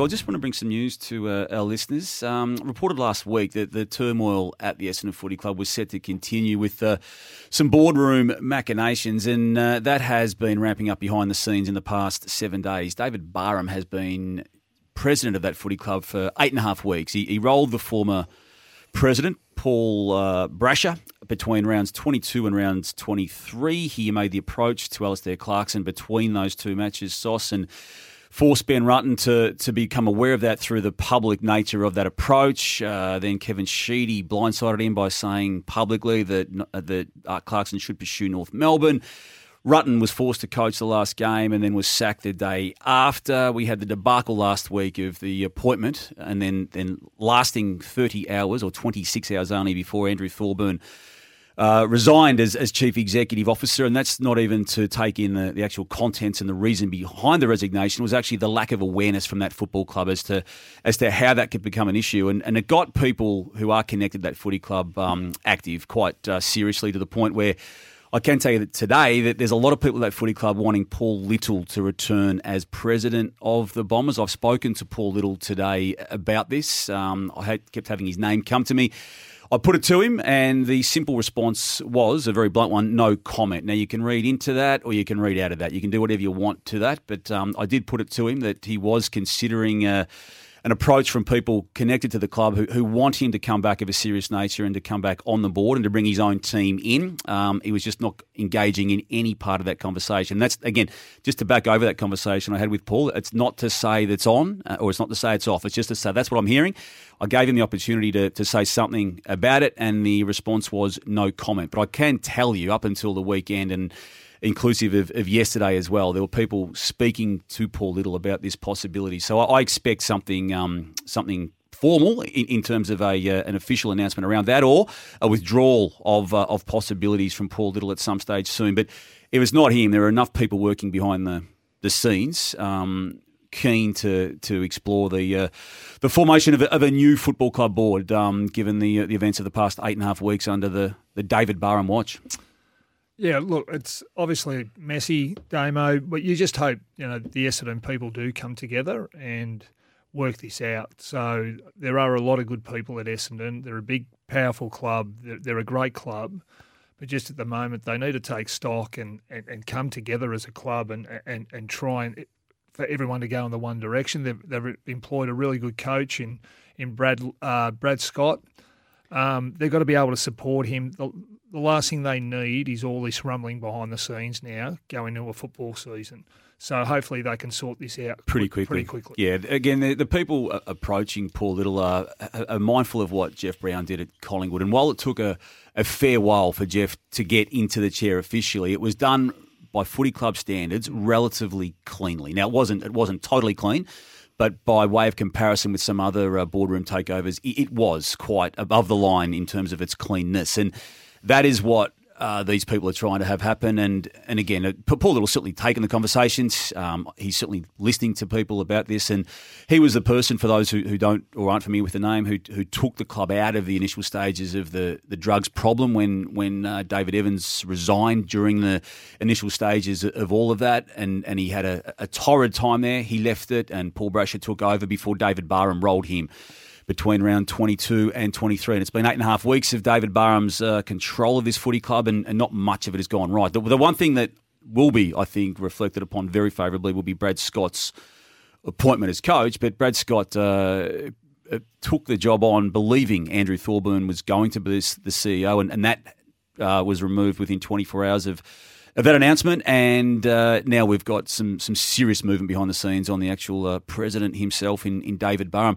I just want to bring some news to our listeners. Reported last week that the turmoil at the Essendon Footy Club was set to continue with some boardroom machinations, and that has been ramping up behind the scenes in the past 7 days. David Barham has been president of that footy club for 8.5 weeks. He rolled the former president, Paul Brasher, between rounds 22 and rounds 23. He made the approach to Alistair Clarkson between those two matches, Sauce, and forced Ben Rutten to become aware of that through the public nature of that approach. Then Kevin Sheedy blindsided him by saying publicly that Clarkson should pursue North Melbourne. Rutten was forced to coach the last game and then was sacked the day after. We had the debacle last week of the appointment and then lasting 30 hours or 26 hours only before Andrew Thorburn resigned as Chief Executive Officer, and that's not even to take in the actual contents, and the reason behind the resignation was actually the lack of awareness from that football club as to how that could become an issue. And it got people who are connected to that footy club active quite seriously, to the point where I can tell you that today that there's a lot of people at that footy club wanting Paul Little to return as president of the Bombers. I've spoken to Paul Little today about this. I kept having his name come to me. I put it to him, and the simple response was a very blunt one: no comment. Now, you can read into that or you can read out of that. You can do whatever you want to that. But I did put it to him that he was considering an approach from people connected to the club who want him to come back of a serious nature and to come back on the board and to bring his own team in. He was just not engaging in any part of that conversation. And that's, again, just to back over that conversation I had with Paul, it's not to say that's on or it's not to say it's off. It's just to say that's what I'm hearing. I gave him the opportunity to say something about it, and the response was no comment. But I can tell you, up until the weekend and inclusive of yesterday as well, there were people speaking to Paul Little about this possibility. So I expect something formal in terms of an official announcement around that, or a withdrawal of possibilities from Paul Little at some stage soon. But it was not him. There are enough people working behind the scenes keen to explore the formation of a new football club board, given the events of the past 8.5 weeks under the David Barham watch. Yeah, look, it's obviously messy, Damo, but you just hope, the Essendon people do come together and work this out. So there are a lot of good people at Essendon. They're a big, powerful club. They're a great club. But just at the moment, they need to take stock and come together as a club and try and for everyone to go in the one direction. They've employed a really good coach in Brad Scott. They've got to be able to support him. The last thing they need is all this rumbling behind the scenes now going into a football season. So hopefully they can sort this out pretty quickly. Yeah, again, the people approaching Paul Little are mindful of what Jeff Brown did at Collingwood. And while it took a fair while for Jeff to get into the chair officially, it was done by footy club standards relatively cleanly. Now, it wasn't totally clean, but by way of comparison with some other boardroom takeovers, it was quite above the line in terms of its cleanness. And that is what these people are trying to have happen. And again, Paul Little's certainly taken the conversations. He's certainly listening to people about this. And he was the person, for those who don't or aren't familiar with the name, who took the club out of the initial stages of the drugs problem when David Evans resigned during the initial stages of all of that. And he had a torrid time there. He left it, and Paul Brasher took over before David Barham rolled him between round 22 and 23. And it's been 8.5 weeks of David Barham's control of this footy club, and not much of it has gone right. The one thing that will be, I think, reflected upon very favourably will be Brad Scott's appointment as coach. But Brad Scott took the job on believing Andrew Thorburn was going to be the CEO, and that was removed within 24 hours of that announcement, and now we've got some serious movement behind the scenes on the actual president himself in David Barham.